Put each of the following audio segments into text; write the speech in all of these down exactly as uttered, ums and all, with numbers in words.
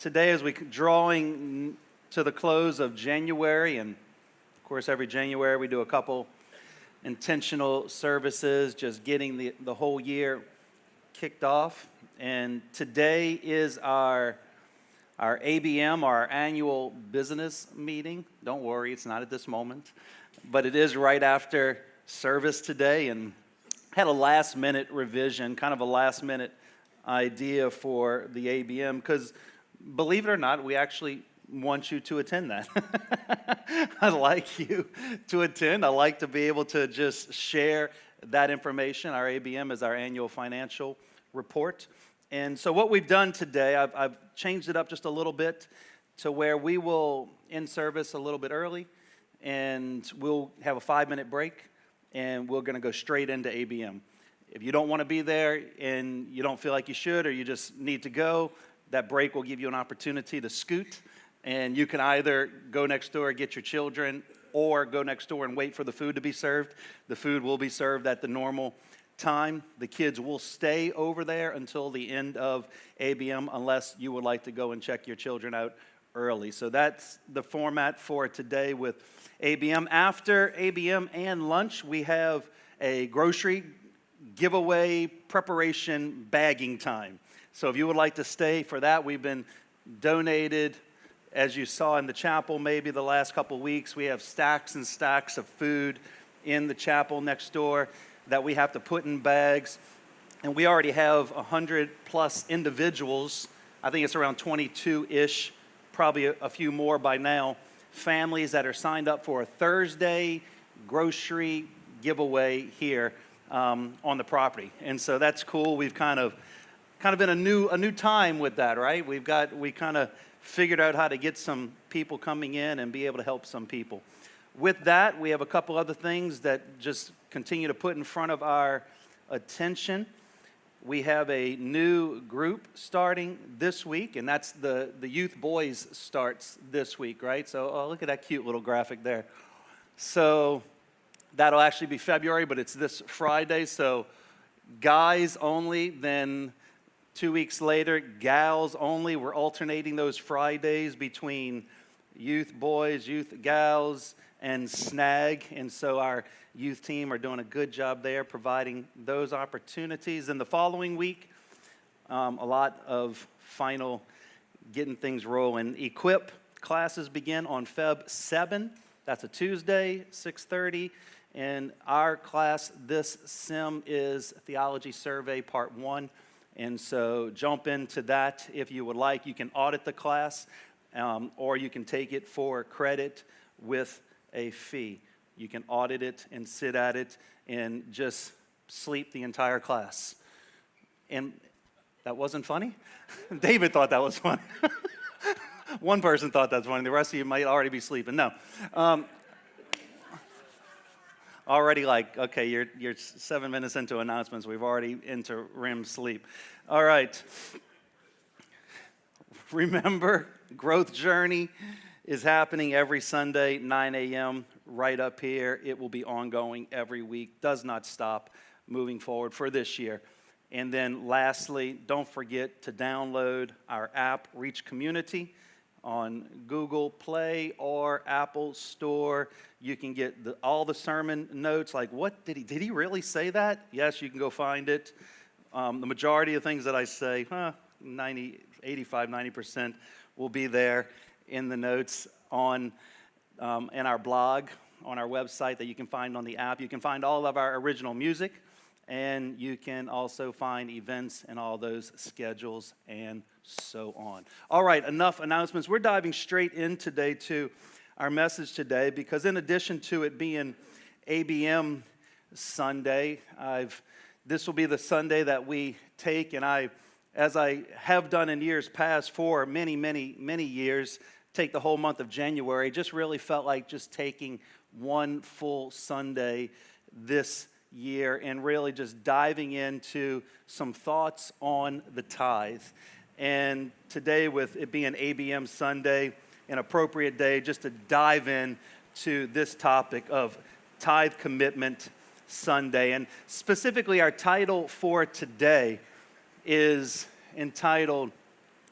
today as we're drawing to the close of January, and of course every January we do a couple intentional services, just getting the, the whole year kicked off. And today is our our A B M, our annual business meeting. Don't worry, it's not at this moment, but it is right after service today, and had a last minute revision, kind of a last minute idea for the A B M, because believe it or not, we actually want you to attend that. I'd like you to attend. I like to be able to just share that information. Our A B M is our annual financial report. And so what we've done today, I've, I've changed it up just a little bit to where we will end service a little bit early, and we'll have a five-minute break, and we're going to go straight into A B M. If you don't want to be there and you don't feel like you should, or you just need to go, that break will give you an opportunity to scoot, and you can either go next door, get your children, or go next door and wait for the food to be served. The food will be served at the normal time. The kids will stay over there until the end of A B M unless you would like to go and check your children out early. So that's the format for today with A B M. After A B M and lunch, we have a grocery giveaway preparation bagging time. So if you would like to stay for that, we've been donated, as you saw in the chapel maybe the last couple weeks. We have stacks and stacks of food in the chapel next door that we have to put in bags. And we already have one hundred plus individuals. I think it's around twenty-two-ish, probably a, a few more by now, families that are signed up for a Thursday grocery giveaway here um, on the property. And so that's cool. We've kind of Kind of in a new a new time with that, right? We've got we kind of figured out how to get some people coming in and be able to help some people. With that, we have a couple other things that just continue to put in front of our attention. We have a new group starting this week, and that's the the youth boys starts this week, right? So oh, look at that cute little graphic there. So that'll actually be February, but it's this Friday. So guys only, then. Two weeks later, gals only. We're alternating those Fridays between youth boys, youth gals, and snag. And so our youth team are doing a good job there providing those opportunities. And the following week, um, a lot of final getting things rolling. Equip classes begin on February seventh. That's a Tuesday, six thirty. And our class this sem is Theology Survey Part one. And so jump into that if you would like. You can audit the class, um, or you can take it for credit with a fee. You can audit it and sit at it and just sleep the entire class. And that wasn't funny? David thought that was funny. One person thought that's funny. The rest of you might already be sleeping. No. Um, Already like, okay, you're, you're seven minutes into announcements. We've already into R E M sleep. All right. Remember, Growth Journey is happening every Sunday, nine a m, right up here. It will be ongoing every week. Does not stop moving forward for this year. And then lastly, don't forget to download our app, Reach Community, on Google Play or Apple Store. You can get the, all the sermon notes, like what, did he did he really say that? Yes, you can go find it. Um, the majority of things that I say, huh, ninety, eighty-five, ninety percent will be there in the notes on um, in our blog, on our website that you can find on the app. You can find all of our original music, and you can also find events and all those schedules and so on. All right, enough announcements. We're diving straight in today to our message today, because in addition to it being A B M Sunday, I've this will be the Sunday that we take, and I, as I have done in years past for many, many, many years, take the whole month of January, just really felt like just taking one full Sunday this year and really just diving into some thoughts on the tithe. And today, with it being A B M Sunday, an appropriate day just to dive in to this topic of Tithe Commitment Sunday. And specifically, our title for today is entitled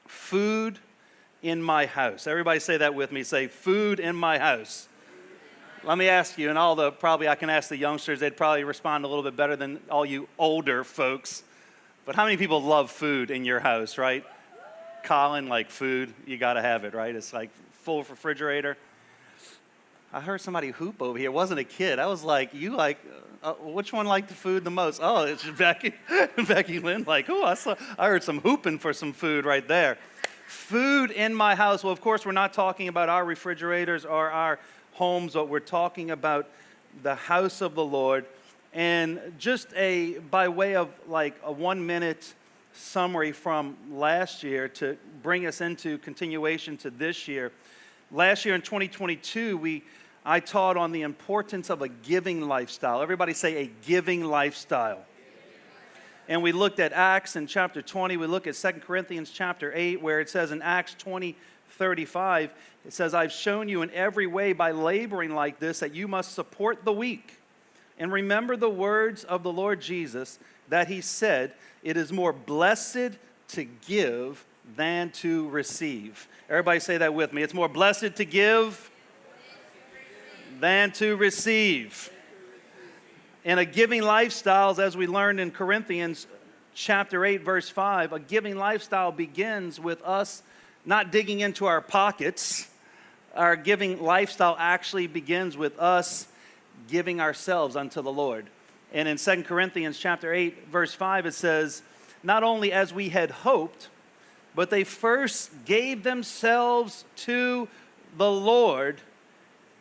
Food in my house. Everybody say that with me. Say, food in my house. Let me ask you, and all the, probably I can ask the youngsters, they'd probably respond a little bit better than all you older folks. But how many people love food in your house, right? Colin, like food, you gotta have it, right? It's like full refrigerator. I heard somebody hoop over here. It wasn't a kid. I was like, you like, uh, which one liked the food the most? Oh, it's Becky, Becky Lynn. Like, oh, I saw, I heard some hooping for some food right there. Food in my house. Well, of course, we're not talking about our refrigerators or our homes, but we're talking about the house of the Lord. And just a, by way of like a one-minute summary from last year to bring us into continuation to this year. Last year in twenty twenty-two, we I taught on the importance of a giving lifestyle. Everybody say a giving lifestyle. And we looked at Acts in chapter twenty. We look at Second Corinthians chapter eight, where it says in Acts twenty thirty-five, it says, I've shown you in every way by laboring like this that you must support the weak. And remember the words of the Lord Jesus that he said, it is more blessed to give than to receive. Everybody say that with me. It's more blessed to give than to receive. And a giving lifestyle, as we learned in Corinthians chapter eight, verse five, a giving lifestyle begins with us not digging into our pockets. Our giving lifestyle actually begins with us giving ourselves unto the Lord. And in Second Corinthians chapter eight, verse five, it says, not only as we had hoped, but they first gave themselves to the Lord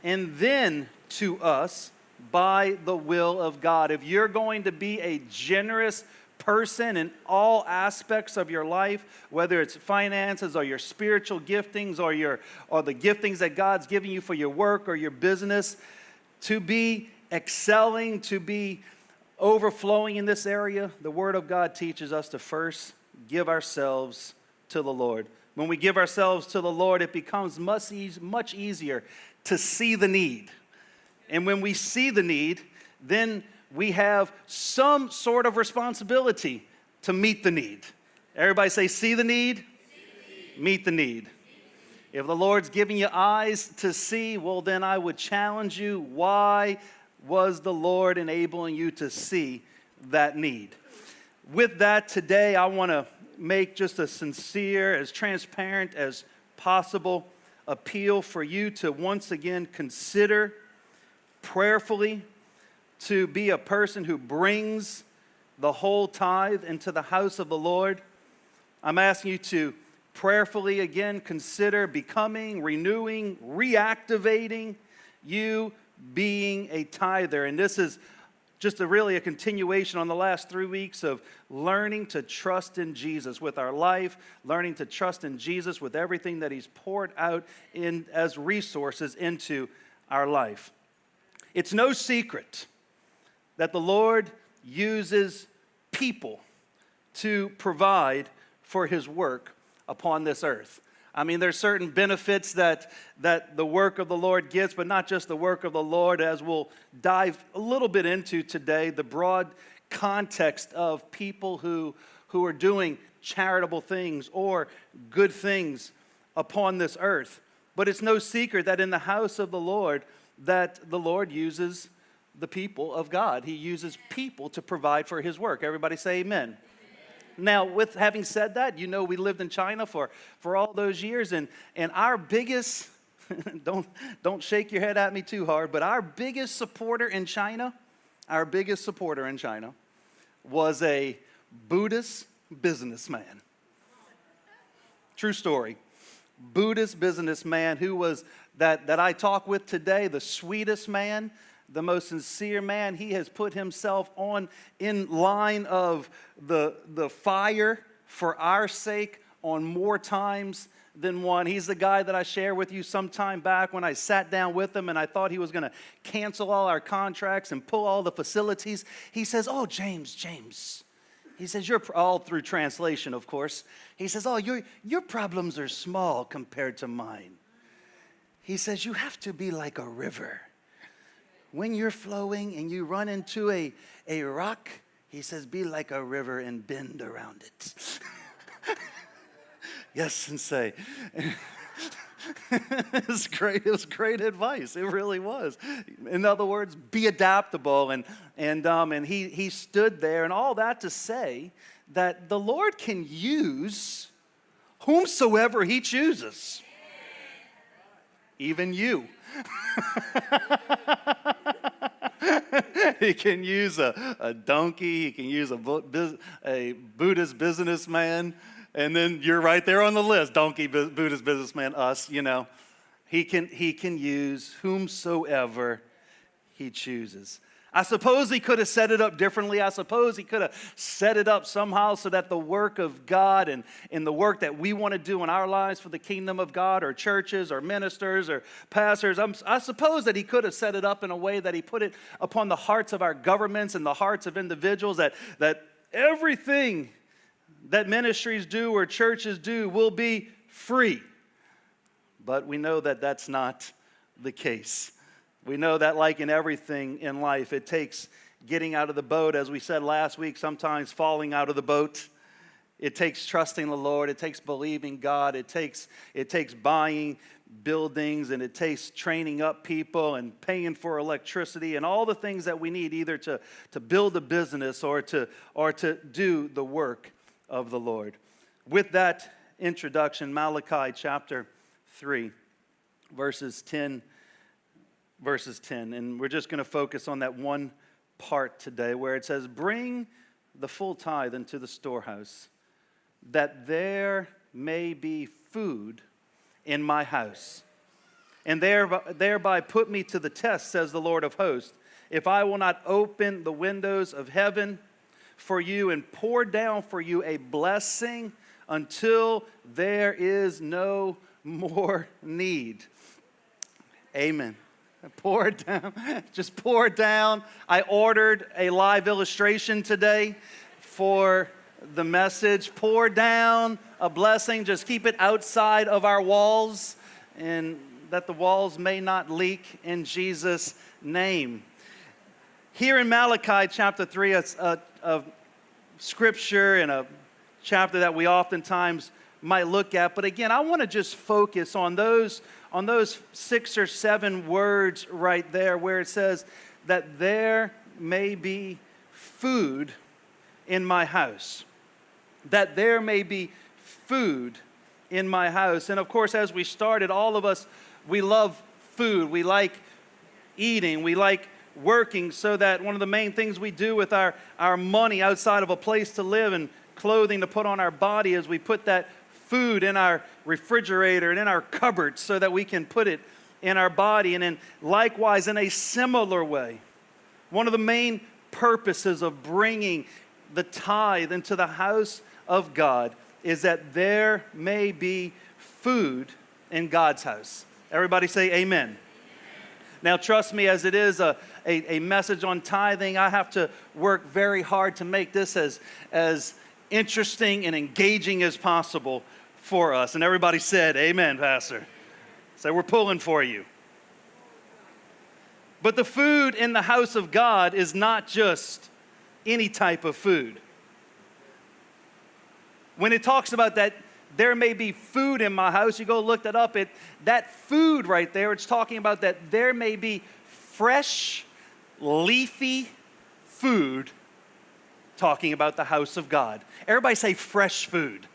and then to us by the will of God. If you're going to be a generous person in all aspects of your life, whether it's finances or your spiritual giftings or your or the giftings that God's giving you for your work or your business, to be excelling, to be overflowing in this area, the Word of God teaches us to first give ourselves to the Lord. When we give ourselves to the Lord, it becomes much, e- much easier to see the need. And when we see the need, then we have some sort of responsibility to meet the need. Everybody say, see the need, see the need. Meet the need. Meet the need. If the Lord's giving you eyes to see, well, then I would challenge you, why was the Lord enabling you to see that need? With that, today I want to make just a sincere, as transparent as possible appeal for you to once again consider prayerfully to be a person who brings the whole tithe into the house of the Lord. I'm asking you to prayerfully again consider becoming, renewing, reactivating you being a tither. And this is just a really a continuation on the last three weeks of learning to trust in Jesus with our life, learning to trust in Jesus with everything that he's poured out in as resources into our life. It's no secret that the Lord uses people to provide for his work upon this earth. I mean, there's certain benefits that, that the work of the Lord gives, but not just the work of the Lord, as we'll dive a little bit into today, the broad context of people who, who are doing charitable things or good things upon this earth. But it's no secret that in the house of the Lord, that the Lord uses the people of God. He uses people to provide for his work. Everybody say amen. Now, with having said that, you know we lived in China for, for all those years, and, and our biggest, don't, don't shake your head at me too hard, but our biggest supporter in China, our biggest supporter in China was a Buddhist businessman. True story. Buddhist businessman who was, that, that I talk with today, the sweetest man, the most sincere man. He has put himself on in line of the, the fire for our sake on more times than one. He's the guy that I shared with you some time back when I sat down with him and I thought he was going to cancel all our contracts and pull all the facilities. He says, oh, James, James. He says, you're all through translation, of course. He says, oh, your, your problems are small compared to mine. He says, you have to be like a river. When you're flowing and you run into a, a rock, he says, be like a river and bend around it. yes, and say. It was great. It was great advice. It really was. In other words, be adaptable. And and um and he he stood there, and all that to say that the Lord can use whomsoever He chooses, even you. He can use a, a donkey. He can use a a Buddhist businessman. And then you're right there on the list, donkey, Buddhist businessman, us, you know. He can, he can use whomsoever He chooses. I suppose He could have set it up differently. I suppose He could have set it up somehow so that the work of God and, and the work that we want to do in our lives for the kingdom of God, or churches or ministers or pastors, I'm, I suppose that He could have set it up in a way that He put it upon the hearts of our governments and the hearts of individuals that, that everything that ministries do or churches do will be free. But we know that that's not the case. We know that, like in everything in life, it takes getting out of the boat, as we said last week, sometimes falling out of the boat. It takes trusting the Lord. It takes believing God. It takes, it takes buying buildings, and it takes training up people and paying for electricity and all the things that we need either to, to build a business or to, or to do the work of the Lord. With that introduction, Malachi chapter three, verses ten, verses ten, and we're just going to focus on that one part today where it says, "Bring the full tithe into the storehouse, that there may be food in my house, and thereby, thereby put me to the test, says the Lord of hosts, if I will not open the windows of heaven for you and pour down for you a blessing until there is no more need." Amen. Pour down. Just pour down. I ordered a live illustration today for the message. Pour down a blessing. Just keep it outside of our walls, and that the walls may not leak, in Jesus' name. Here in Malachi chapter three, a, a, a scripture and a chapter that we oftentimes might look at, but again, I want to just focus on those on those six or seven words right there, where it says that there may be food in my house, that there may be food in my house. And of course, as we started, all of us, we love food. We like eating. We like working, so that one of the main things we do with our, our money outside of a place to live and clothing to put on our body is we put that food in our refrigerator and in our cupboards so that we can put it in our body. And then likewise, in a similar way, one of the main purposes of bringing the tithe into the house of God is that there may be food in God's house. Everybody say amen. Now, trust me, as it is a, a, a message on tithing, I have to work very hard to make this as, as interesting and engaging as possible for us. And everybody said, amen, Pastor. So we're pulling for you. But the food in the house of God is not just any type of food. When it talks about that, there may be food in my house, you go look that up, it, that food right there, it's talking about that there may be fresh, leafy food, talking about the house of God. Everybody say fresh food.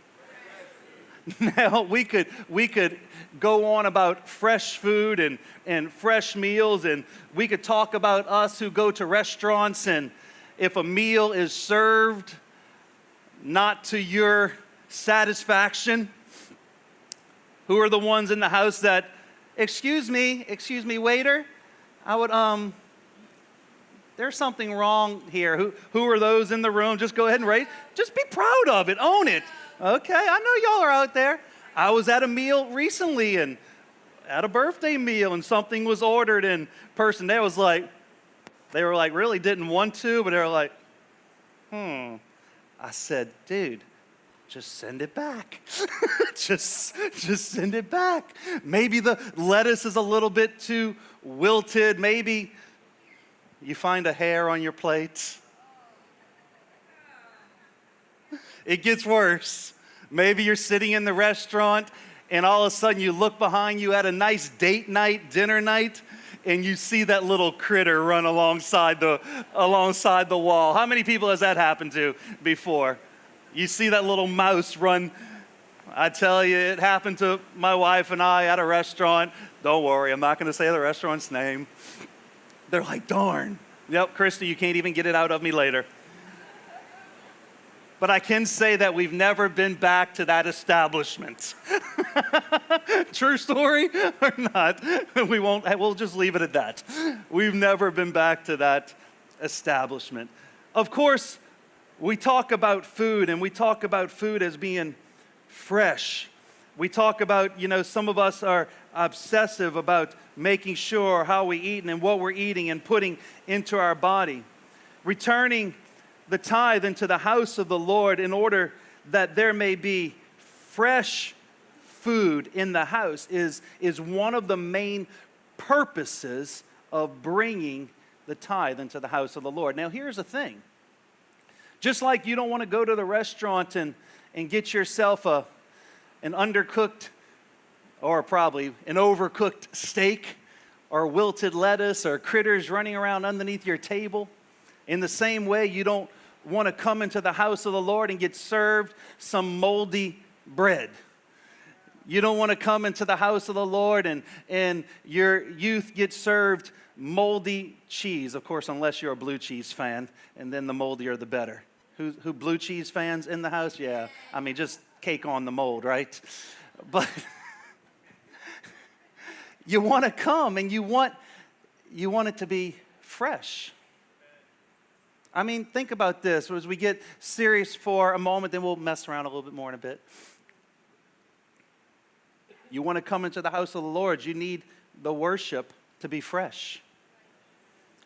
Fresh food. Now, we could, we could go on about fresh food and, and fresh meals, and we could talk about us who go to restaurants, and if a meal is served not to your satisfaction, who are the ones in the house that, excuse me, excuse me, waiter, I would, um, there's something wrong here. Who, who are those in the room? Just go ahead and raise, just be proud of it, own it. Okay, I know y'all are out there. I was at a meal recently, and at a birthday meal, and something was ordered, and person there was like, they were like, really didn't want to, but they were like, hmm. I said, dude, just send it back. just, just send it back. Maybe the lettuce is a little bit too wilted. Maybe you find a hair on your plate. It gets worse. Maybe you're sitting in the restaurant and all of a sudden you look behind you at a nice date night, dinner night, and you see that little critter run alongside the, alongside the wall. How many people has that happened to before? You see that little mouse run. I tell you, it happened to my wife and I at a restaurant. Don't worry, I'm not going to say the restaurant's name. They're like, darn. Yep, Christy, you can't even get it out of me later. But I can say that we've never been back to that establishment. True story or not, we won't, we'll just leave it at that. We've never been back to that establishment. Of course, we talk about food, and we talk about food as being fresh. We talk about, you know, some of us are obsessive about making sure how we eat and what we're eating and putting into our body. Returning the tithe into the house of the Lord in order that there may be fresh food in the house is, is one of the main purposes of bringing the tithe into the house of the Lord. Now, here's the thing. Just like you don't want to go to the restaurant and, and get yourself a, an undercooked or probably an overcooked steak or wilted lettuce or critters running around underneath your table, in the same way you don't want to come into the house of the Lord and get served some moldy bread. You don't want to come into the house of the Lord and, and your youth get served moldy cheese, of course, unless you're a blue cheese fan, and then the moldier the better. Who, who blue cheese fans in the house? Yeah, I mean, just cake on the mold, right? But you want to come and you want, you want it to be fresh. I mean, think about this. As we get serious for a moment, then we'll mess around a little bit more in a bit. You want to come into the house of the Lord, you need the worship to be fresh.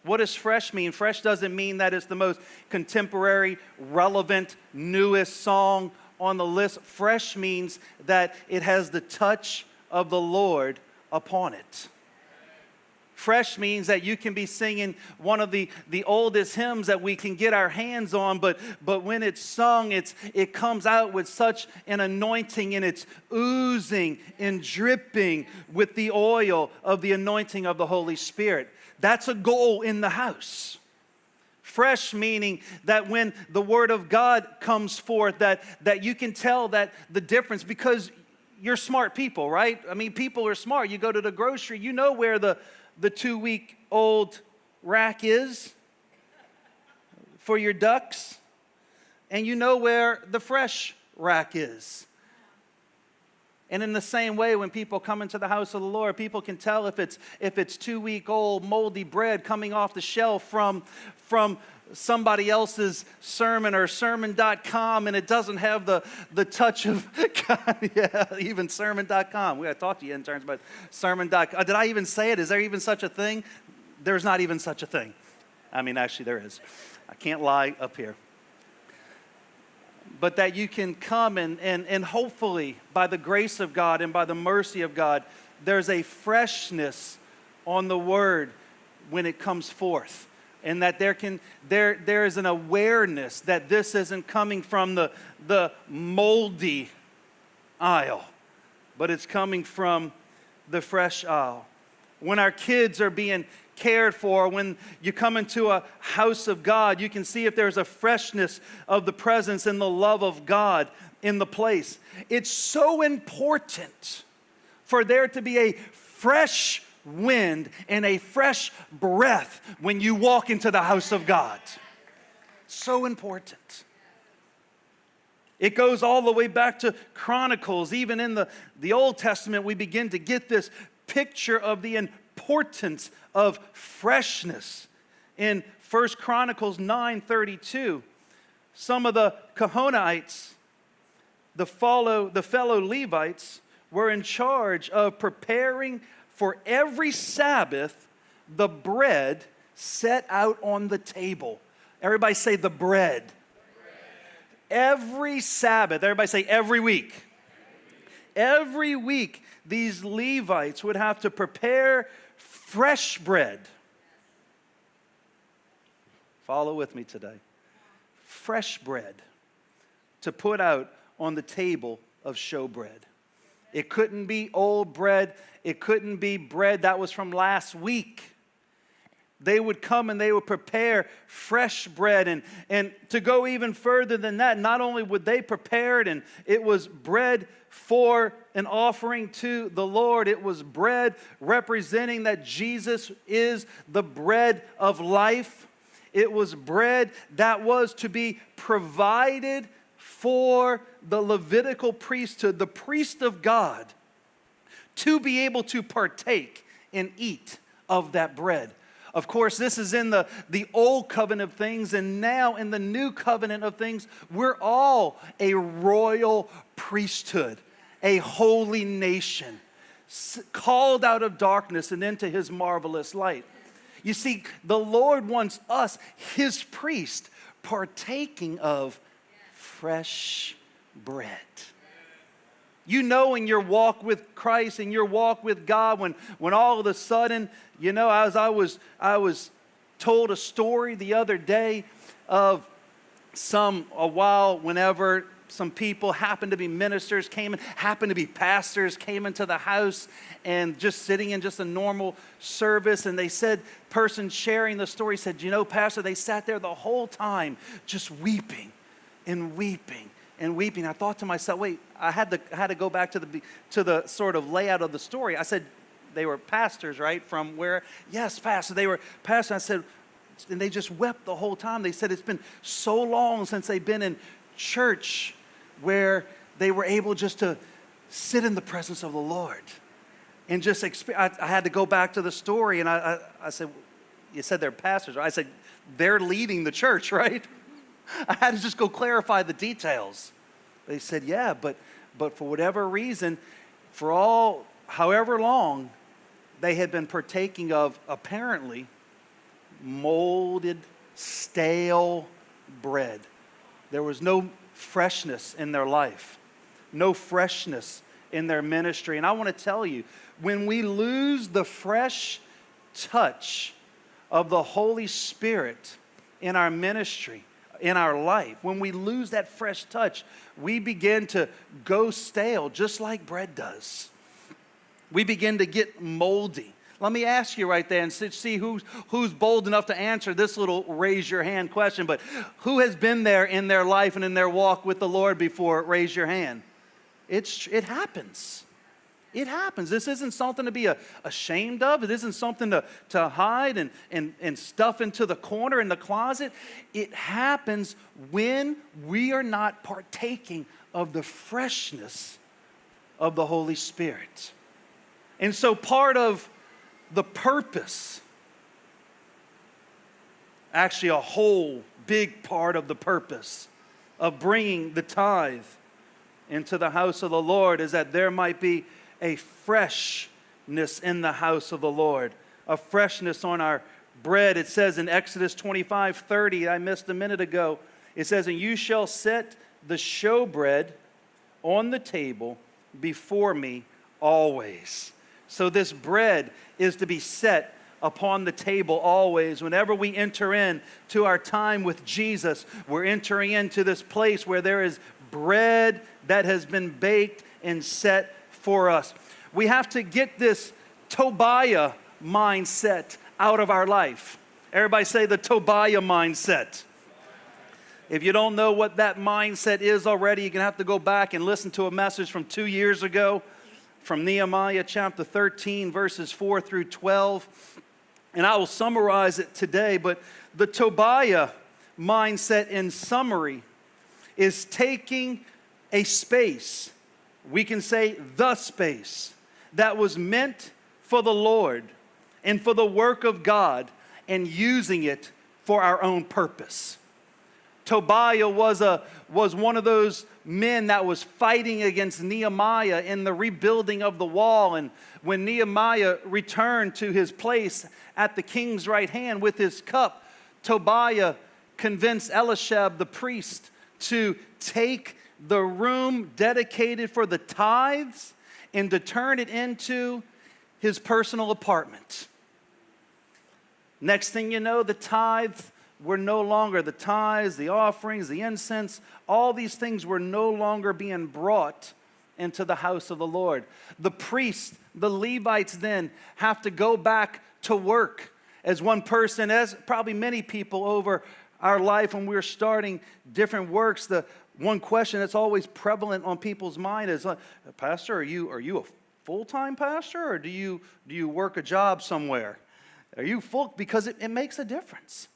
What does fresh mean? Fresh doesn't mean that it's the most contemporary, relevant, newest song on the list. Fresh means that it has the touch of the Lord upon it. Fresh means that you can be singing one of the, the oldest hymns that we can get our hands on, but, but when it's sung, it's, it comes out with such an anointing, and it's oozing and dripping with the oil of the anointing of the Holy Spirit. That's a goal in the house. Fresh meaning that when the Word of God comes forth, that, that you can tell that the difference, because you're smart people, right? I mean, people are smart. You go to the grocery, you know where the the two-week-old rack is for your ducks, and you know where the fresh rack is. And in the same way, when people come into the house of the Lord, people can tell if it's, if it's two-week-old moldy bread coming off the shelf from, from somebody else's sermon or sermon dot com, and it doesn't have the, the touch of God. Yeah, even sermon dot com. We gotta talk to you interns about sermon dot com. Did I even say it? Is there even such a thing? There's not even such a thing. I mean, actually, there is. I can't lie up here. But that you can come and, and, and hopefully, by the grace of God and by the mercy of God, there's a freshness on the word when it comes forth. And that there can there there is an awareness that this isn't coming from the, the moldy aisle, but it's coming from the fresh aisle. When our kids are being cared for, when you come into a house of God, you can see if there's a freshness of the presence and the love of God in the place. It's so important for there to be a fresh wind and a fresh breath when you walk into the house of God. So important. It goes all the way back to Chronicles. Even in the, the Old Testament, we begin to get this picture of the importance of freshness. In First Chronicles nine thirty-two, some of the Kohonites, the, follow, the fellow Levites, were in charge of preparing for every Sabbath the bread set out on the table. Everybody say the bread. bread. Every Sabbath. Everybody say every week. Every week. Every week these Levites would have to prepare fresh bread. Follow with me today. Fresh bread to put out on the table of showbread. It couldn't be old bread. It couldn't be bread that was from last week. They would come and they would prepare fresh bread. And, and to go even further than that, not only would they prepare it, and it was bread for an offering to the Lord. It was bread representing that Jesus is the bread of life. It was bread that was to be provided for the Levitical priesthood, the priest of God, to be able to partake and eat of that bread. Of course, this is in the, the old covenant of things, and now in the new covenant of things, we're all a royal priesthood, a holy nation, called out of darkness and into his marvelous light. You see, the Lord wants us, his priest, partaking of fresh bread. You know, in your walk with Christ, in your walk with God, when, when all of a sudden, you know, as I was, I was told a story the other day of some, a while whenever some people happened to be ministers, came in, happened to be pastors, came into the house and just sitting in just a normal service. And they said, person sharing the story said, you know, pastor, they sat there the whole time just weeping and weeping. And weeping, I thought to myself, wait, I had to, I had to go back to the, to the sort of layout of the story. I said, they were pastors, right? From where? Yes, pastor. They were pastors. I said, and they just wept the whole time. They said it's been so long since they've been in church where they were able just to sit in the presence of the Lord. And just, I, I had to go back to the story, and I, I, I said, you said they're pastors, right? I said, they're leading the church, right? I had to just go clarify the details. They said, yeah, but, but for whatever reason, for all, however long, they had been partaking of, apparently, molded, stale bread. There was no freshness in their life, no freshness in their ministry. And I want to tell you, when we lose the fresh touch of the Holy Spirit in our ministry, in our life, when we lose that fresh touch, we begin to go stale, just like bread does. We begin to get moldy. Let me ask you right there and see who's, who's bold enough to answer this little raise your hand question, but who has been there in their life and in their walk with the Lord before? Raise your hand. It's, it happens. It happens. This isn't something to be ashamed of. It isn't something to, to hide and, and, and stuff into the corner in the closet. It happens when we are not partaking of the freshness of the Holy Spirit. And so part of the purpose, actually a whole big part of the purpose of bringing the tithe into the house of the Lord is that there might be a freshness in the house of the Lord, a freshness on our bread. It says in Exodus twenty-five thirty, I missed a minute ago, it says, and you shall set the showbread on the table before me always. So this bread is to be set upon the table always. Whenever we enter in to our time with Jesus, we're entering into this place where there is bread that has been baked and set for us. We have to get this Tobiah mindset out of our life. Everybody say the Tobiah mindset. If you don't know what that mindset is already, you're going to have to go back and listen to a message from two years ago from Nehemiah chapter thirteen, verses four through twelve. And I will summarize it today, but the Tobiah mindset in summary is taking a space, we can say the space, that was meant for the Lord and for the work of God and using it for our own purpose. Tobiah was, a, was one of those men that was fighting against Nehemiah in the rebuilding of the wall. And when Nehemiah returned to his place at the king's right hand with his cup, Tobiah convinced Elishab the priest to take the room dedicated for the tithes and to turn it into his personal apartment. Next thing you know, the tithe were no longer the tithes, the offerings, the incense, all these things were no longer being brought into the house of the Lord. The priests, the Levites then have to go back to work. As one person, as probably many people over our life when we were starting different works, the one question that's always prevalent on people's mind is, Pastor, are you, are you a full-time pastor, or do you, do you work a job somewhere? Are you full? Because it, it makes a difference.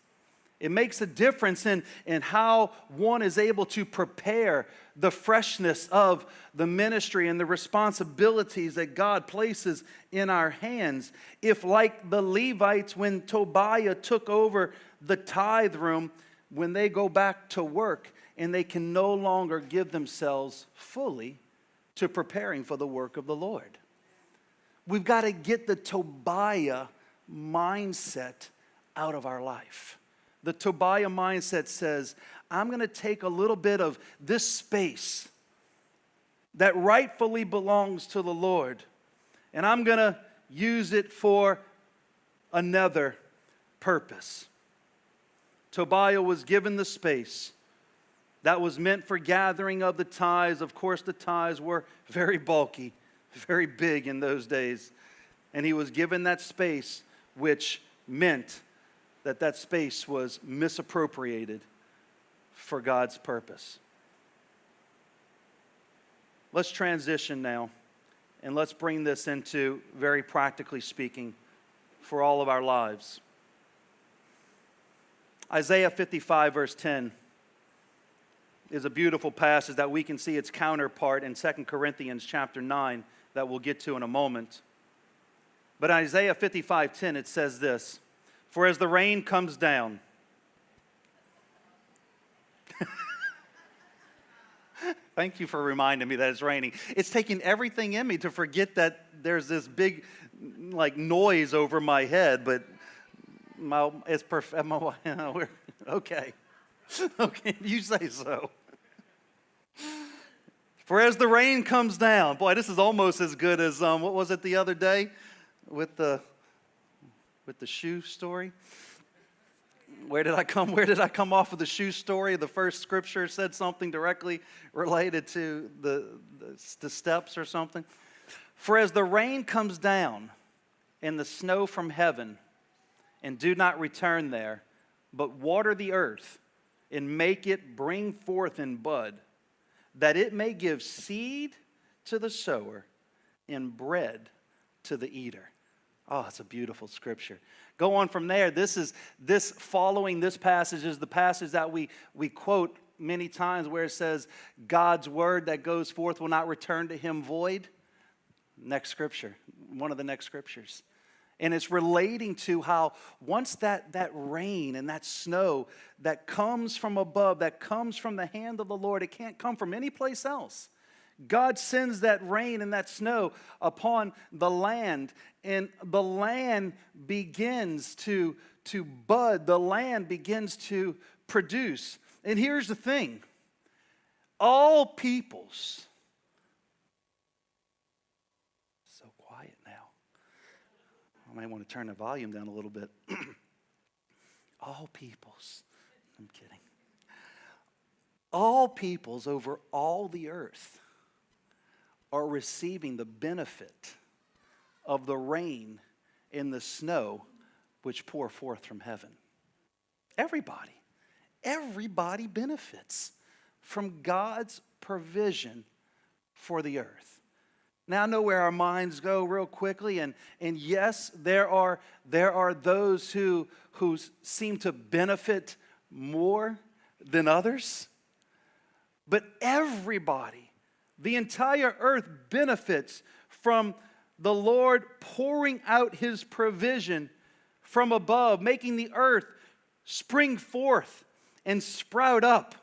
It makes a difference in, in how one is able to prepare the freshness of the ministry and the responsibilities that God places in our hands. If, like the Levites, when Tobiah took over the tithe room, when they go back to work and they can no longer give themselves fully to preparing for the work of the Lord. We've got to get the Tobiah mindset out of our life. The Tobiah mindset says, I'm going to take a little bit of this space that rightfully belongs to the Lord, and I'm going to use it for another purpose. Tobiah was given the space that was meant for gathering of the tithes. Of course, the tithes were very bulky, very big in those days. And he was given that space, which meant that that space was misappropriated for God's purpose. Let's transition now, and let's bring this into, very practically speaking, for all of our lives. Isaiah fifty-five, verse ten, is a beautiful passage that we can see its counterpart in Second Corinthians chapter nine that we'll get to in a moment. But Isaiah fifty-five ten, it says this, "For as the rain comes down," thank you for reminding me that it's raining. It's taking everything in me to forget that there's this big, like, noise over my head, but my, it's perfect. My, we're, okay. Okay, you say so. "For as the rain comes down," boy, this is almost as good as, um, what was it the other day with the... with the shoe story. Where did I come? Where did I come off of the shoe story? The first scripture said something directly related to the, the, the steps or something. "For as the rain comes down and the snow from heaven and do not return there, but water the earth and make it bring forth in bud, that it may give seed to the sower and bread to the eater." Oh, it's a beautiful scripture. Go on from there. This is, this following this passage is the passage that we, we quote many times where it says, God's word that goes forth will not return to him void. Next scripture, one of the next scriptures. And it's relating to how once that, that rain and that snow that comes from above, that comes from the hand of the Lord, it can't come from any place else. God sends that rain and that snow upon the land, and the land begins to, to bud. The land begins to produce. And here's the thing. All peoples, so quiet now. I might want to turn the volume down a little bit. All peoples, I'm kidding. All peoples over all the earth are receiving the benefit of the rain and the snow which pour forth from heaven. Everybody, everybody benefits from God's provision for the earth. Now I know where our minds go real quickly, and, and yes, there are, there are those who, who seem to benefit more than others, but everybody, the entire earth benefits from the Lord pouring out his provision from above, making the earth spring forth and sprout up.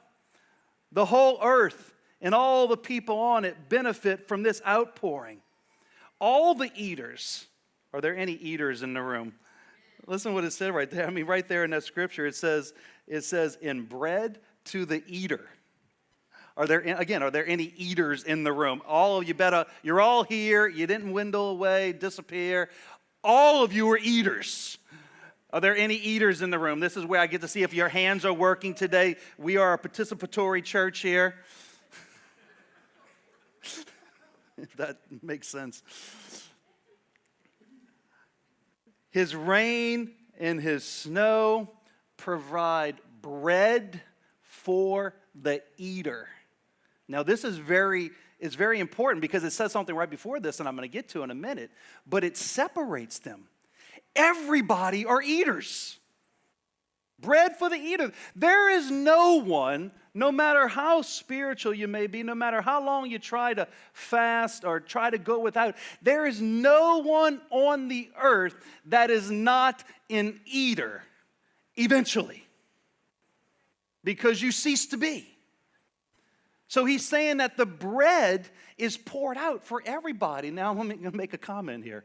The whole earth and all the people on it benefit from this outpouring. All the eaters, are there any eaters in the room? Listen to what it said right there. I mean, right there in that scripture, it says, it says, "in bread to the eater." Are there, again, are there any eaters in the room? All of you better, you're all here. You didn't dwindle away, disappear. All of you are eaters. Are there any eaters in the room? This is where I get to see if your hands are working today. We are a participatory church here. If that makes sense. His rain and his snow provide bread for the eater. Now this is very, it's very important because it says something right before this, and I'm going to get to in a minute, but it separates them. Everybody are eaters. Bread for the eater. There is no one, no matter how spiritual you may be, no matter how long you try to fast or try to go without, there is no one on the earth that is not an eater eventually, because you cease to be. So he's saying that the bread is poured out for everybody. Now let me make a comment here.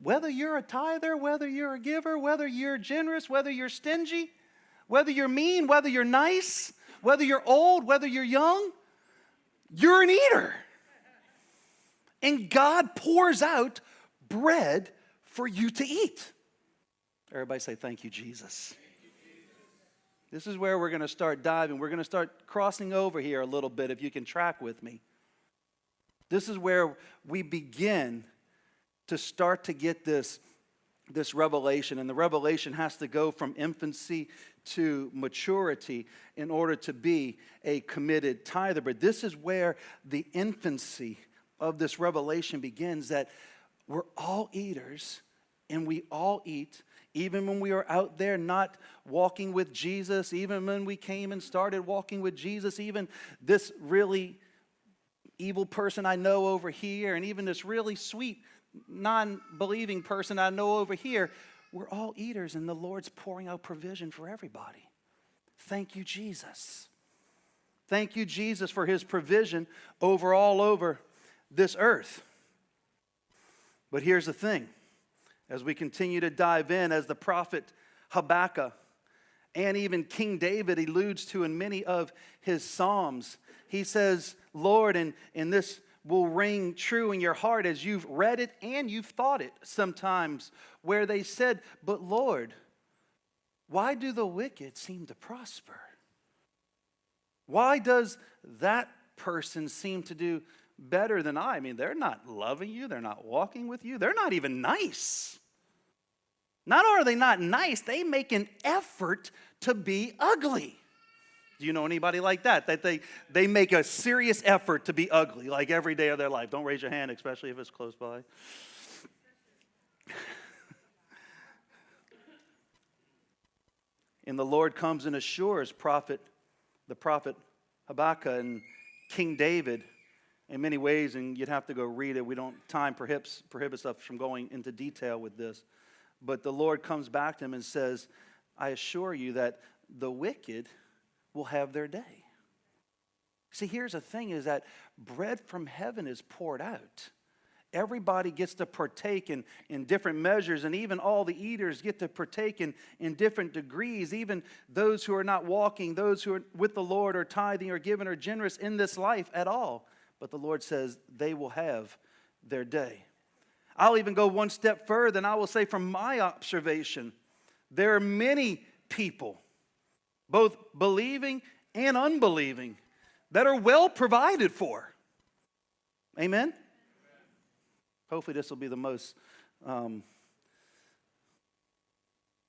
Whether you're a tither, whether you're a giver, whether you're generous, whether you're stingy, whether you're mean, whether you're nice, whether you're old, whether you're young, you're an eater. And God pours out bread for you to eat. Everybody say, thank you, Jesus. This is where we're going to start diving. We're going to start crossing over here a little bit, if you can track with me. This is where we begin to start to get this, this revelation. And the revelation has to go from infancy to maturity in order to be a committed tither. But this is where the infancy of this revelation begins, that we're all eaters and we all eat, even when we are out there not walking with Jesus, even when we came and started walking with Jesus, even this really evil person I know over here, and even this really sweet non-believing person I know over here, we're all eaters, and the Lord's pouring out provision for everybody. Thank you, Jesus. Thank you, Jesus, for his provision over all over this earth. But here's the thing. As we continue to dive in, as the prophet Habakkuk and even King David alludes to in many of his Psalms, he says, Lord, and, and this will ring true in your heart as you've read it and you've thought it sometimes, where they said, but Lord, why do the wicked seem to prosper? Why does that person seem to do better than I? I mean, they're not loving you. They're not walking with you. They're not even nice. Not only are they not nice, they make an effort to be ugly. Do you know anybody like that? That they, they make a serious effort to be ugly, like every day of their life. Don't raise your hand, especially if it's close by. And the Lord comes and assures prophet, the prophet Habakkuk and King David in many ways, and you'd have to go read it. We don't, time prohibits, prohibits us from going into detail with this. But the Lord comes back to him and says, I assure you that the wicked will have their day. See, here's the thing, is that bread from heaven is poured out. Everybody gets to partake in, in different measures, and even all the eaters get to partake in, in different degrees. Even those who are not walking, those who are with the Lord or tithing or giving or generous in this life at all. But the Lord says they will have their day. I'll even go one step further, and I will say from my observation, there are many people, both believing and unbelieving, that are well provided for. Amen? Amen. Hopefully this will be the most, um,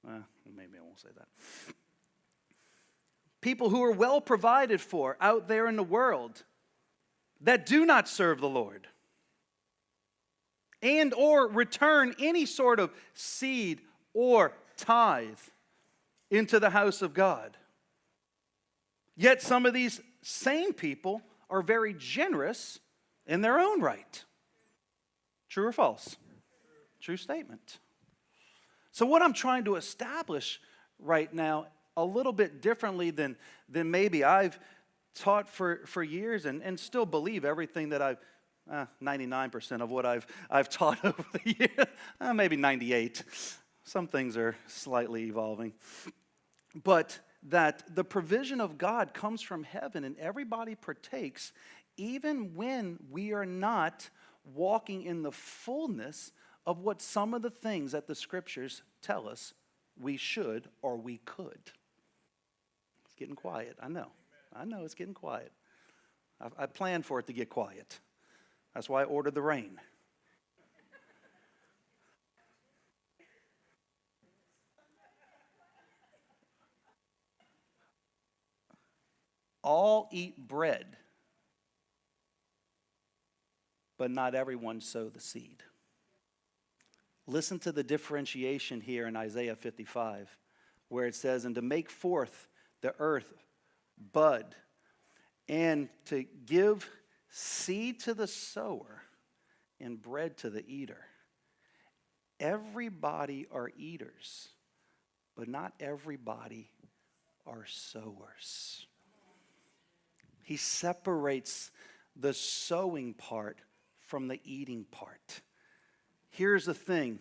uh, maybe I won't say that. People who are well provided for out there in the world that do not serve the Lord and or return any sort of seed or tithe into the house of God. Yet some of these same people are very generous in their own right. True or false? True statement. So what I'm trying to establish right now a little bit differently than, than maybe I've taught for, for years and, and still believe everything that I've, uh, ninety-nine percent of what I've, I've taught over the years, uh, maybe ninety-eight. Some things are slightly evolving. But that the provision of God comes from heaven and everybody partakes, even when we are not walking in the fullness of what some of the things that the scriptures tell us we should or we could. It's getting quiet. I know. I know it's getting quiet. I, I planned for it to get quiet. That's why I ordered the rain. All eat bread, but not everyone sow the seed. Listen to the differentiation here in Isaiah fifty-five, where it says, and to make forth the earth bud, and to give seed to the sower and bread to the eater. Everybody are eaters, but not everybody are sowers. He separates the sowing part from the eating part. Here's the thing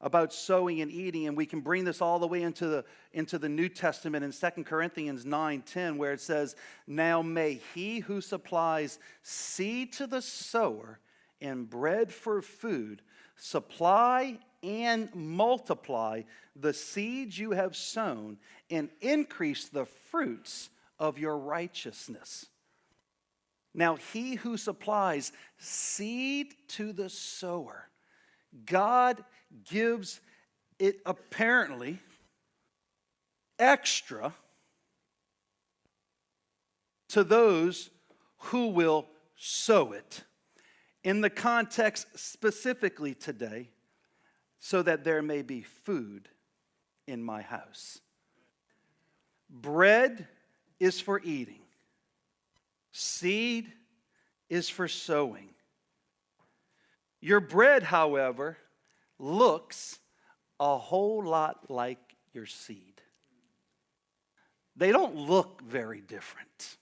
about sowing and eating, and we can bring this all the way into the, into the New Testament in Second Corinthians nine ten, where it says, now may he who supplies seed to the sower and bread for food supply and multiply the seeds you have sown and increase the fruits of your righteousness. Now he who supplies seed to the sower, God gives it apparently extra to those who will sow it. In the context specifically today, so that there may be food in my house. Bread is for eating. Seed is for sowing. Your bread, however, looks a whole lot like your seed. They don't look very different.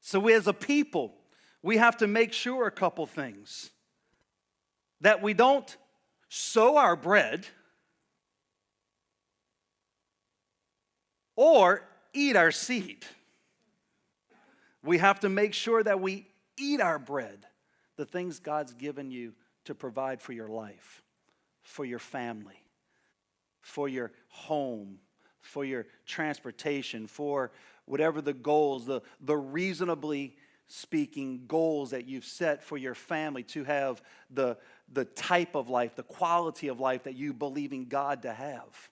So we, as a people, we have to make sure a couple things. That we don't sow our bread or eat our seed. We have to make sure that we eat our bread, the things God's given you to provide for your life, for your family, for your home, for your transportation, for whatever the goals, the, the reasonably speaking goals that you've set for your family to have the, the type of life, the quality of life that you believe in God to have.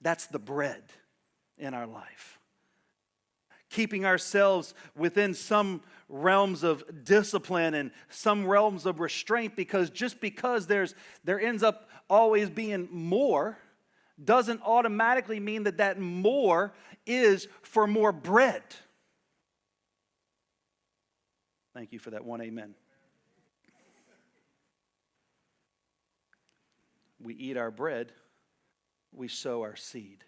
That's the bread in our life. Keeping ourselves within some realms of discipline and some realms of restraint, because just because there's there ends up always being more doesn't automatically mean that that more is for more bread. Thank you for that one amen. We eat our bread, we sow our seed.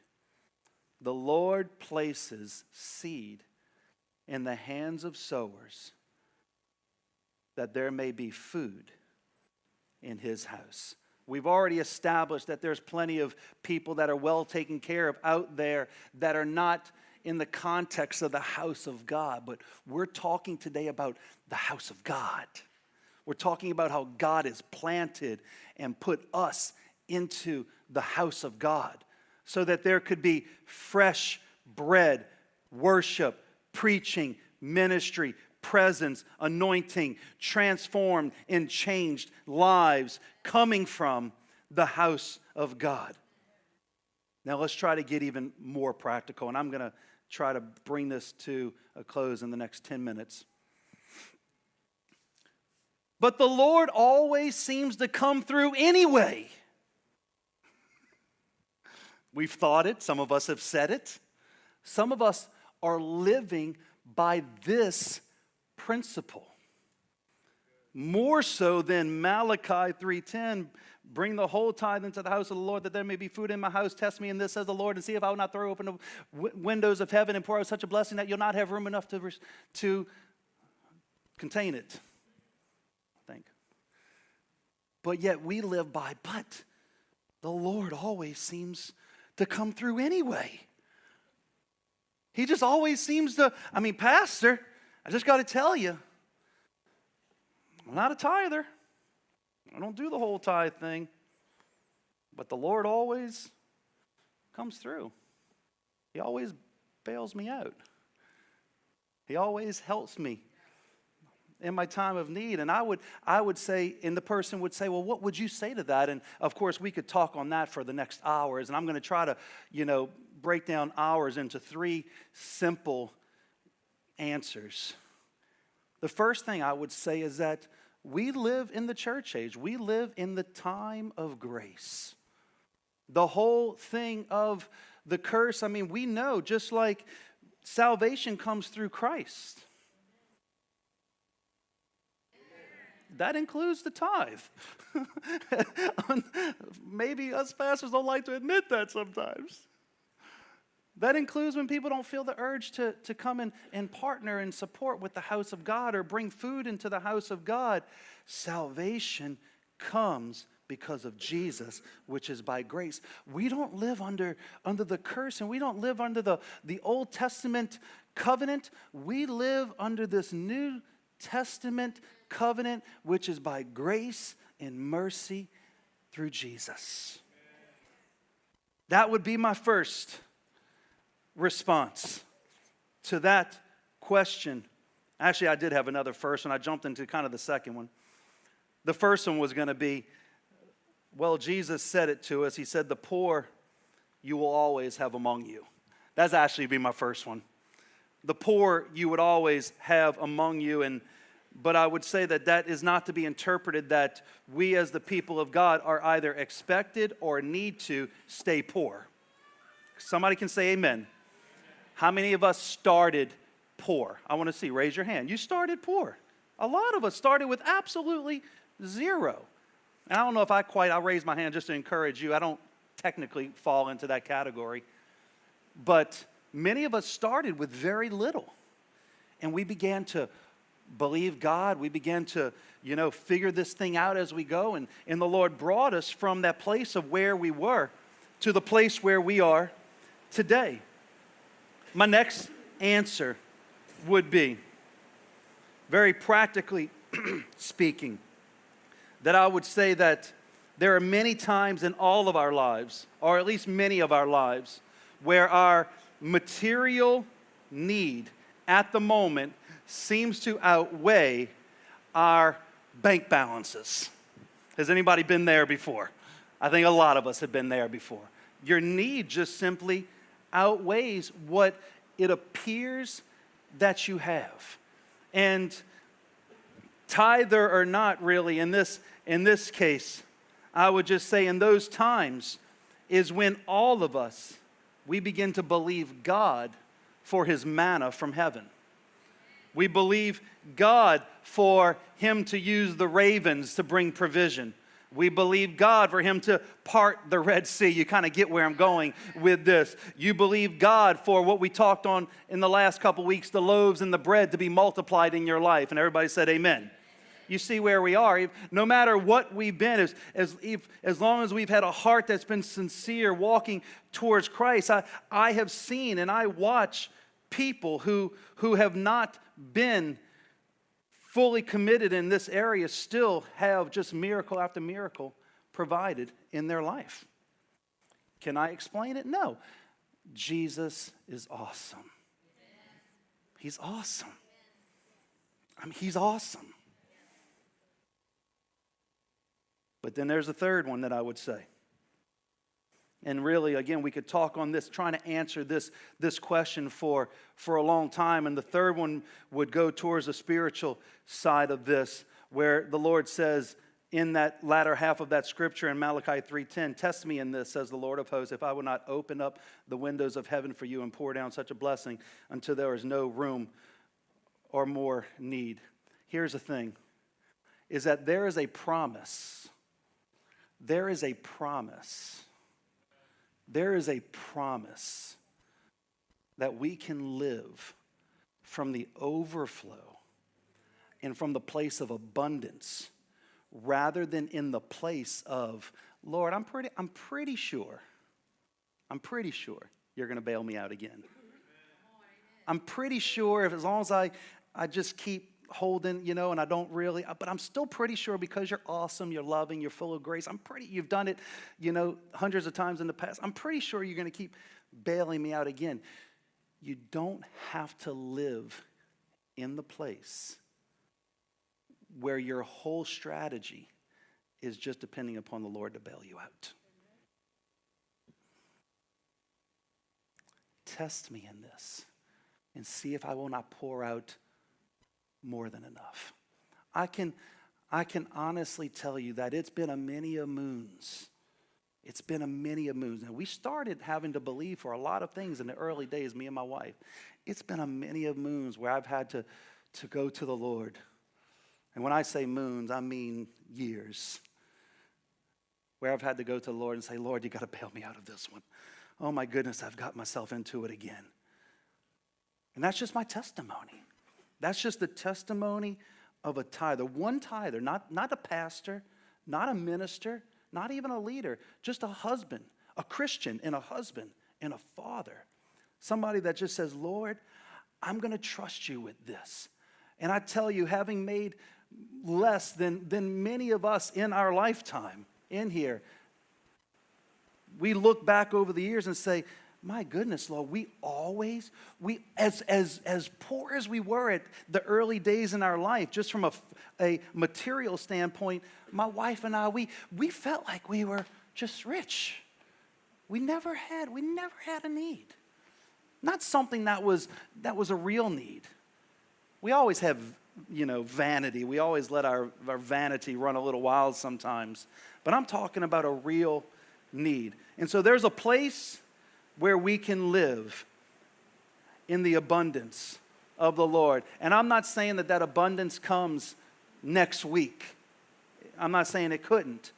The Lord places seed in the hands of sowers that there may be food in his house. We've already established that there's plenty of people that are well taken care of out there that are not in the context of the house of God, but we're talking today about the house of God. We're talking about how God has planted and put us into the house of God, so that there could be fresh bread, worship, preaching, ministry, presence, anointing, transformed and changed lives coming from the house of God. Now let's try to get even more practical, and I'm going to try to bring this to a close in the next ten minutes. But the Lord always seems to come through anyway. We've thought it. Some of us have said it. Some of us are living by this principle. More so than Malachi three ten, bring the whole tithe into the house of the Lord, that there may be food in my house. Test me in this, says the Lord, and see if I will not throw open the w- windows of heaven and pour out such a blessing that you'll not have room enough to, res- to contain it. I think. But yet we live by but. The Lord always seems to come through anyway. He just always seems to, I mean, Pastor, I just got to tell you, I'm not a tither. I don't do the whole tithe thing. But the Lord always comes through. He always bails me out. He always helps me in my time of need. And I would, I would say, and the person would say, well, what would you say to that? And of course, we could talk on that for the next hours. And I'm going to try to, you know, break down hours into three simple answers. The first thing I would say is that we live in the church age. We live in the time of grace. The whole thing of the curse, I mean, we know just like salvation comes through Christ. That includes the tithe. Maybe us pastors don't like to admit that sometimes. That includes when people don't feel the urge to, to come in and partner and support with the house of God or bring food into the house of God. Salvation comes because of Jesus, which is by grace. We don't live under, under the curse, and we don't live under the, the Old Testament covenant. We live under this New Testament covenant, which is by grace and mercy through Jesus. That would be my first response to that question. Actually, I did have another first, and I jumped into kind of the second one. The first one was going to be, well, Jesus said it to us. He said, the poor you will always have among you. That's actually be my first one. The poor you would always have among you. And but I would say that that is not to be interpreted that we as the people of God are either expected or need to stay poor. Somebody can say amen. How many of us started poor? I want to see. Raise your hand. You started poor. A lot of us started with absolutely zero. And I don't know if I quite, I'll raise my hand just to encourage you. I don't technically fall into that category. But many of us started with very little. And we began to believe God. We began to, you know, figure this thing out as we go. And, and the Lord brought us from that place of where we were to the place where we are today. My next answer would be, very practically speaking, that I would say that there are many times in all of our lives, or at least many of our lives, where our material need at the moment seems to outweigh our bank balances. Has anybody been there before? I think a lot of us have been there before. Your need just simply outweighs what it appears that you have. And tither or not, really, in this in this case, I would just say in those times is when all of us, we begin to believe God for his manna from heaven. We believe God for him to use the ravens to bring provision. We believe God for him to part the Red Sea. You kind of get where I'm going with this. You believe God for what we talked on in the last couple weeks, the loaves and the bread to be multiplied in your life. And everybody said amen. You see where we are. No matter what we've been, as, as, if, as long as we've had a heart that's been sincere, walking towards Christ, I, I have seen and I watch people who, who have not been fully committed in this area still have just miracle after miracle provided in their life. Can I explain it? No. Jesus is awesome. He's awesome. I mean, he's awesome. But then there's a third one that I would say. And really, again, we could talk on this, trying to answer this, this question for, for a long time. And the third one would go towards the spiritual side of this, where the Lord says in that latter half of that scripture in Malachi three ten, test me in this, says the Lord of hosts, if I will not open up the windows of heaven for you and pour down such a blessing until there is no room or more need. Here's the thing, is that there is a promise. There is a promise. There is a promise that we can live from the overflow and from the place of abundance rather than in the place of, Lord, I'm pretty, I'm pretty sure, I'm pretty sure you're going to bail me out again. I'm pretty sure if as long as I, I just keep holding, you know, and I don't really, but I'm still pretty sure because you're awesome, you're loving, you're full of grace. I'm pretty, you've done it, you know, hundreds of times in the past. I'm pretty sure you're going to keep bailing me out again. You don't have to live in the place where your whole strategy is just depending upon the Lord to bail you out. Test me in this and see if I will not pour out more than enough. I can, I can honestly tell you that it's been a many a moons. It's been a many a moons. And we started having to believe for a lot of things in the early days, me and my wife. It's been a many a moons where I've had to, to go to the Lord. And when I say moons, I mean years. Where I've had to go to the Lord and say, Lord, you got to bail me out of this one. Oh my goodness, I've got myself into it again. And that's just my testimony. That's just the testimony of a tither, one tither, not, not a pastor, not a minister, not even a leader, just a husband, a Christian and a husband and a father. Somebody that just says, Lord, I'm going to trust you with this. And I tell you, having made less than, than many of us in our lifetime in here, we look back over the years and say, my goodness, Lord, we always, we as as as poor as we were at the early days in our life, just from a, a material standpoint, my wife and I, we we felt like we were just rich. We never had, we never had a need. Not something that was that was a real need. We always have, you know, vanity. We always let our, our vanity run a little wild sometimes. But I'm talking about a real need. And so there's a place where we can live in the abundance of the Lord. And I'm not saying that that abundance comes next week. I'm not saying it couldn't.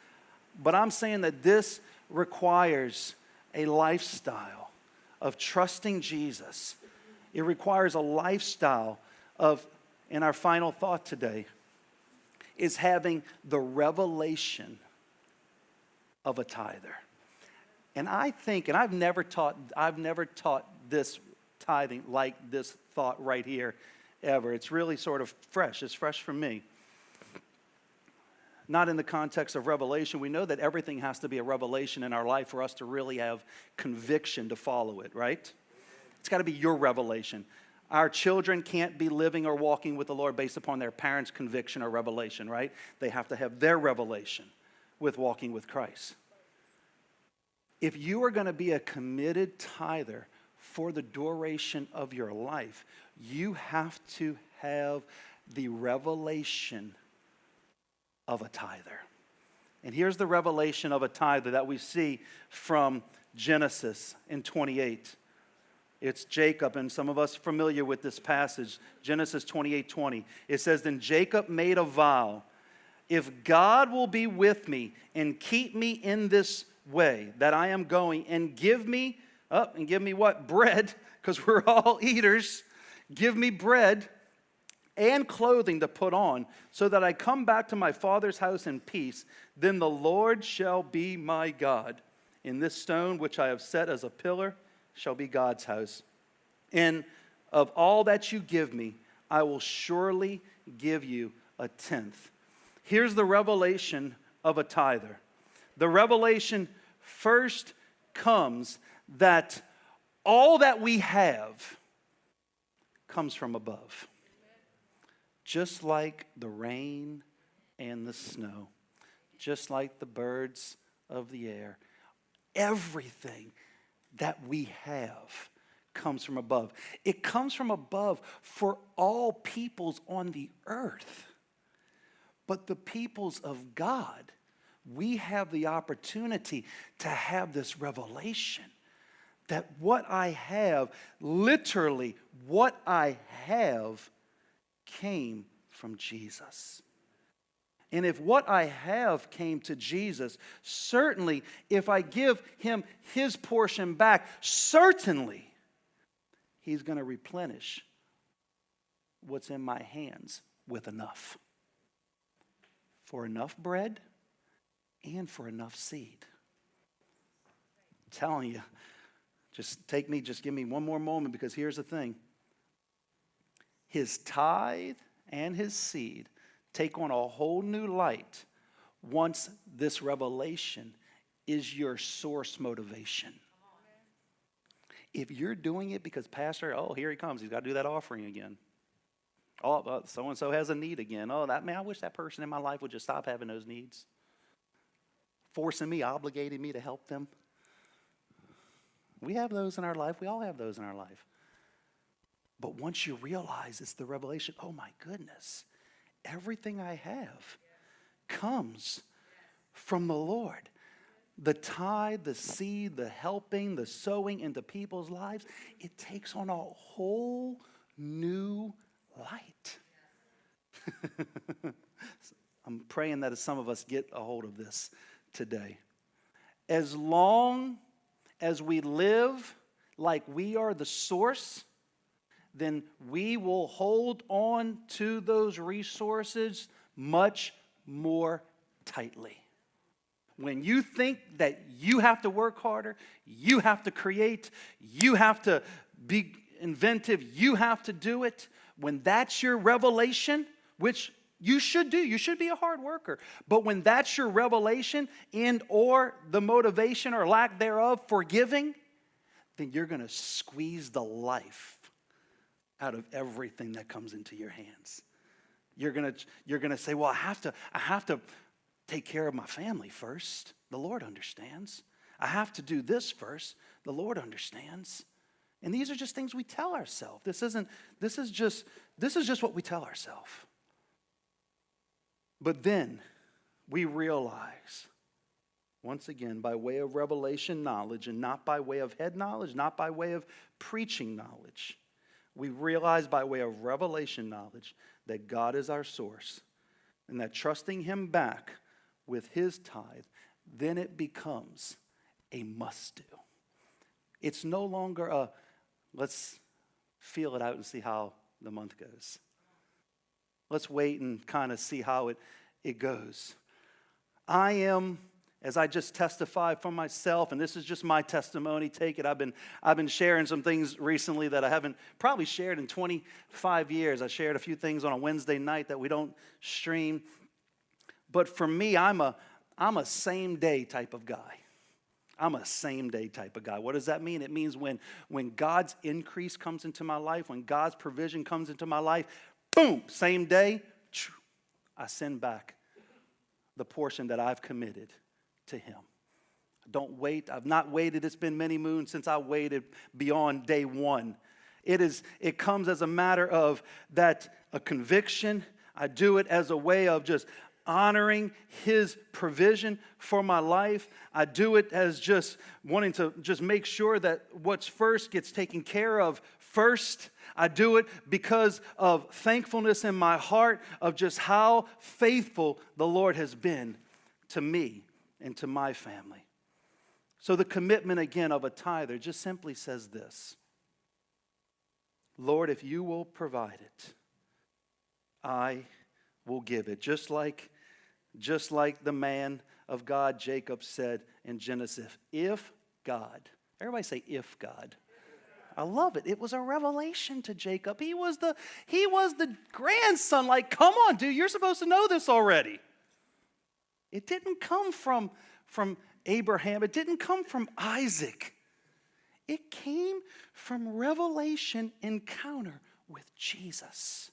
But I'm saying that this requires a lifestyle of trusting Jesus. It requires a lifestyle of, and our final thought today, is having the revelation of a tither. And I think, and I've never taught, I've never taught this tithing like this thought right here ever. It's really sort of fresh. It's fresh for me. Not in the context of revelation. We know that everything has to be a revelation in our life for us to really have conviction to follow it, right? It's got to be your revelation. Our children can't be living or walking with the Lord based upon their parents' conviction or revelation, right? They have to have their revelation with walking with Christ. If you are going to be a committed tither for the duration of your life, you have to have the revelation of a tither. And here's the revelation of a tither that we see from Genesis in twenty-eight. It's Jacob, and some of us are familiar with this passage, Genesis twenty-eight twenty. It says, then Jacob made a vow, if God will be with me and keep me in this way that I am going, and give me up, oh, and give me what? Bread, because we're all eaters. Give me bread and clothing to put on, so that I come back to my father's house in peace. Then the Lord shall be my God. In this stone which I have set as a pillar shall be God's house. And of all that you give me, I will surely give you a tenth. Here's the revelation of a tither. The revelation first comes that all that we have comes from above. Just like the rain and the snow. Just like the birds of the air. Everything that we have comes from above. It comes from above for all peoples on the earth. But the peoples of God, we have the opportunity to have this revelation that what I have, literally what I have, came from Jesus. And if what I have came to Jesus, certainly if I give him his portion back, certainly he's going to replenish what's in my hands with enough. For enough bread, and for enough seed. I'm telling you, just take me, just give me one more moment, because here's the thing. His tithe and his seed take on a whole new light once this revelation is your source motivation. If you're doing it because, pastor, oh, here he comes, he's got to do that offering again. Oh, so-and-so has a need again. Oh, that man, I wish that person in my life would just stop having those needs. Forcing me, obligating me to help them. We have those in our life. We all have those in our life. But once you realize it's the revelation, oh my goodness, everything I have comes from the Lord. The tithe, the seed, the helping, the sowing into people's lives, it takes on a whole new light. I'm praying that some of us get a hold of this today. As long as we live like we are the source, then we will hold on to those resources much more tightly. When you think that you have to work harder, you have to create, you have to be inventive, you have to do it, when that's your revelation, which you should do, you should be a hard worker, but when that's your revelation and or the motivation or lack thereof for giving, then you're going to squeeze the life out of everything that comes into your hands. You're going to you're going to say, well, I have to I have to take care of my family first. The Lord understands. I have to do this first. The Lord understands. And these are just things we tell ourselves. This isn't, this is just, this is just what we tell ourselves. But then we realize, once again, by way of revelation knowledge and not by way of head knowledge, not by way of preaching knowledge, we realize by way of revelation knowledge that God is our source and that trusting him back with his tithe, then it becomes a must do. It's no longer a, let's feel it out and see how the month goes. Let's wait and kind of see how it, it goes. I am, as I just testify for myself, and this is just my testimony, take it. I've been, I've been sharing some things recently that I haven't probably shared in twenty-five years. I shared a few things on a Wednesday night that we don't stream. But for me, I'm a, I'm a same-day type of guy. I'm a same-day type of guy. What does that mean? It means when, when God's increase comes into my life, when God's provision comes into my life, boom, same day, I send back the portion that I've committed to him. Don't wait. I've not waited. It's been many moons since I waited beyond day one. It is. It comes as a matter of that a conviction. I do it as a way of just honoring his provision for my life. I do it as just wanting to just make sure that what's first gets taken care of first. I do it because of thankfulness in my heart of just how faithful the Lord has been to me and to my family. So the commitment again of a tither just simply says this: Lord, if you will provide it, I will give it. Just like, just like the man of God, Jacob, said in Genesis, if God, everybody say if God. I love it. It was a revelation to Jacob. He was the, he was the grandson. Like, come on, dude, you're supposed to know this already. It didn't come from, from Abraham. It didn't come from Isaac. It came from revelation encounter with Jesus.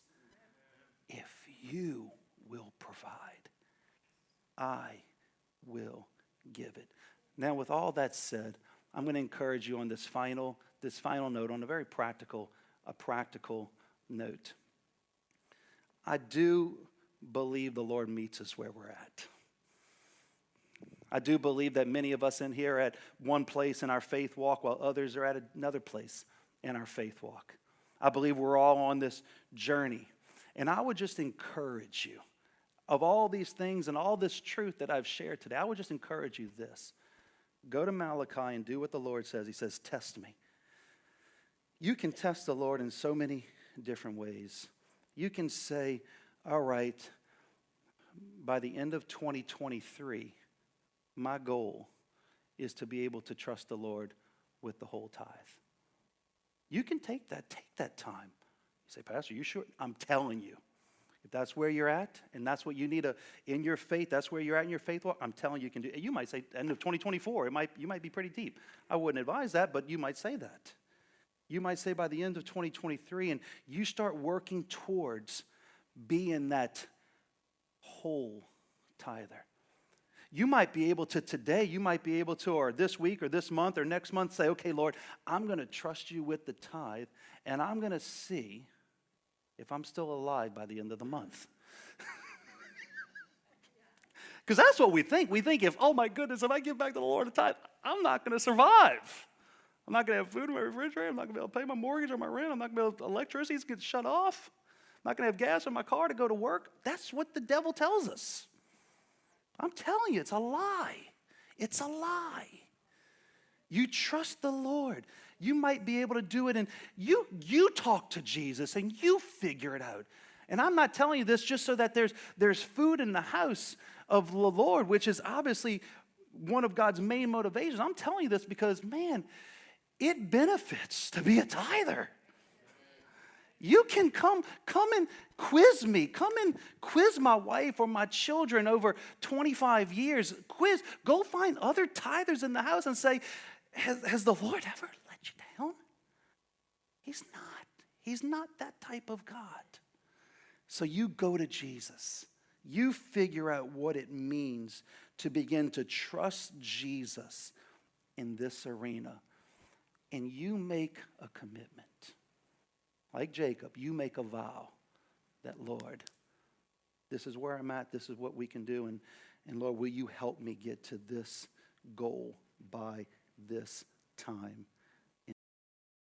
If you will provide, I will give it. Now, with all that said, I'm going to encourage you on this final, this final note, on a very practical, a practical note. I do believe the Lord meets us where we're at. I do believe that many of us in here are at one place in our faith walk while others are at another place in our faith walk. I believe we're all on this journey. And I would just encourage you, of all these things and all this truth that I've shared today, I would just encourage you this. Go to Malachi and do what the Lord says. He says, test me. You can test the Lord in so many different ways. You can say, all right, by the end of twenty twenty-three, my goal is to be able to trust the Lord with the whole tithe. You can take that, take that time. You say, Pastor, you sure? I'm telling you, That's where you're at, and that's what you need to, in your faith. That's where you're at in your faith walk. I'm telling you, you can do. You might say, end of twenty twenty-four, it might you might be pretty deep. I wouldn't advise that, but you might say that. You might say by the end of twenty twenty-three, and you start working towards being that whole tither. You might be able to today, you might be able to, or this week, or this month, or next month, say, okay, Lord, I'm going to trust you with the tithe, and I'm going to see if I'm still alive by the end of the month. Because that's what we think. We think if, oh my goodness, if I give back to the Lord a tithe, I'm not going to survive. I'm not going to have food in my refrigerator. I'm not going to be able to pay my mortgage or my rent. I'm not going to be able to, electricity's going to get shut off. I'm not going to have gas in my car to go to work. That's what the devil tells us. I'm telling you, it's a lie. It's a lie. You trust the Lord. You might be able to do it, and you you talk to Jesus, and you figure it out. And I'm not telling you this just so that there's, there's food in the house of the Lord, which is obviously one of God's main motivations. I'm telling you this because, man, it benefits to be a tither. You can come, come and quiz me. Come and quiz my wife or my children over twenty-five years. Quiz. Go find other tithers in the house and say, has, has the Lord ever let you down? He's not. He's not that type of God. So you go to Jesus. You figure out what it means to begin to trust Jesus in this arena. And you make a commitment. Like Jacob, you make a vow that, Lord, this is where I'm at, this is what we can do, and, and Lord, will you help me get to this goal by this time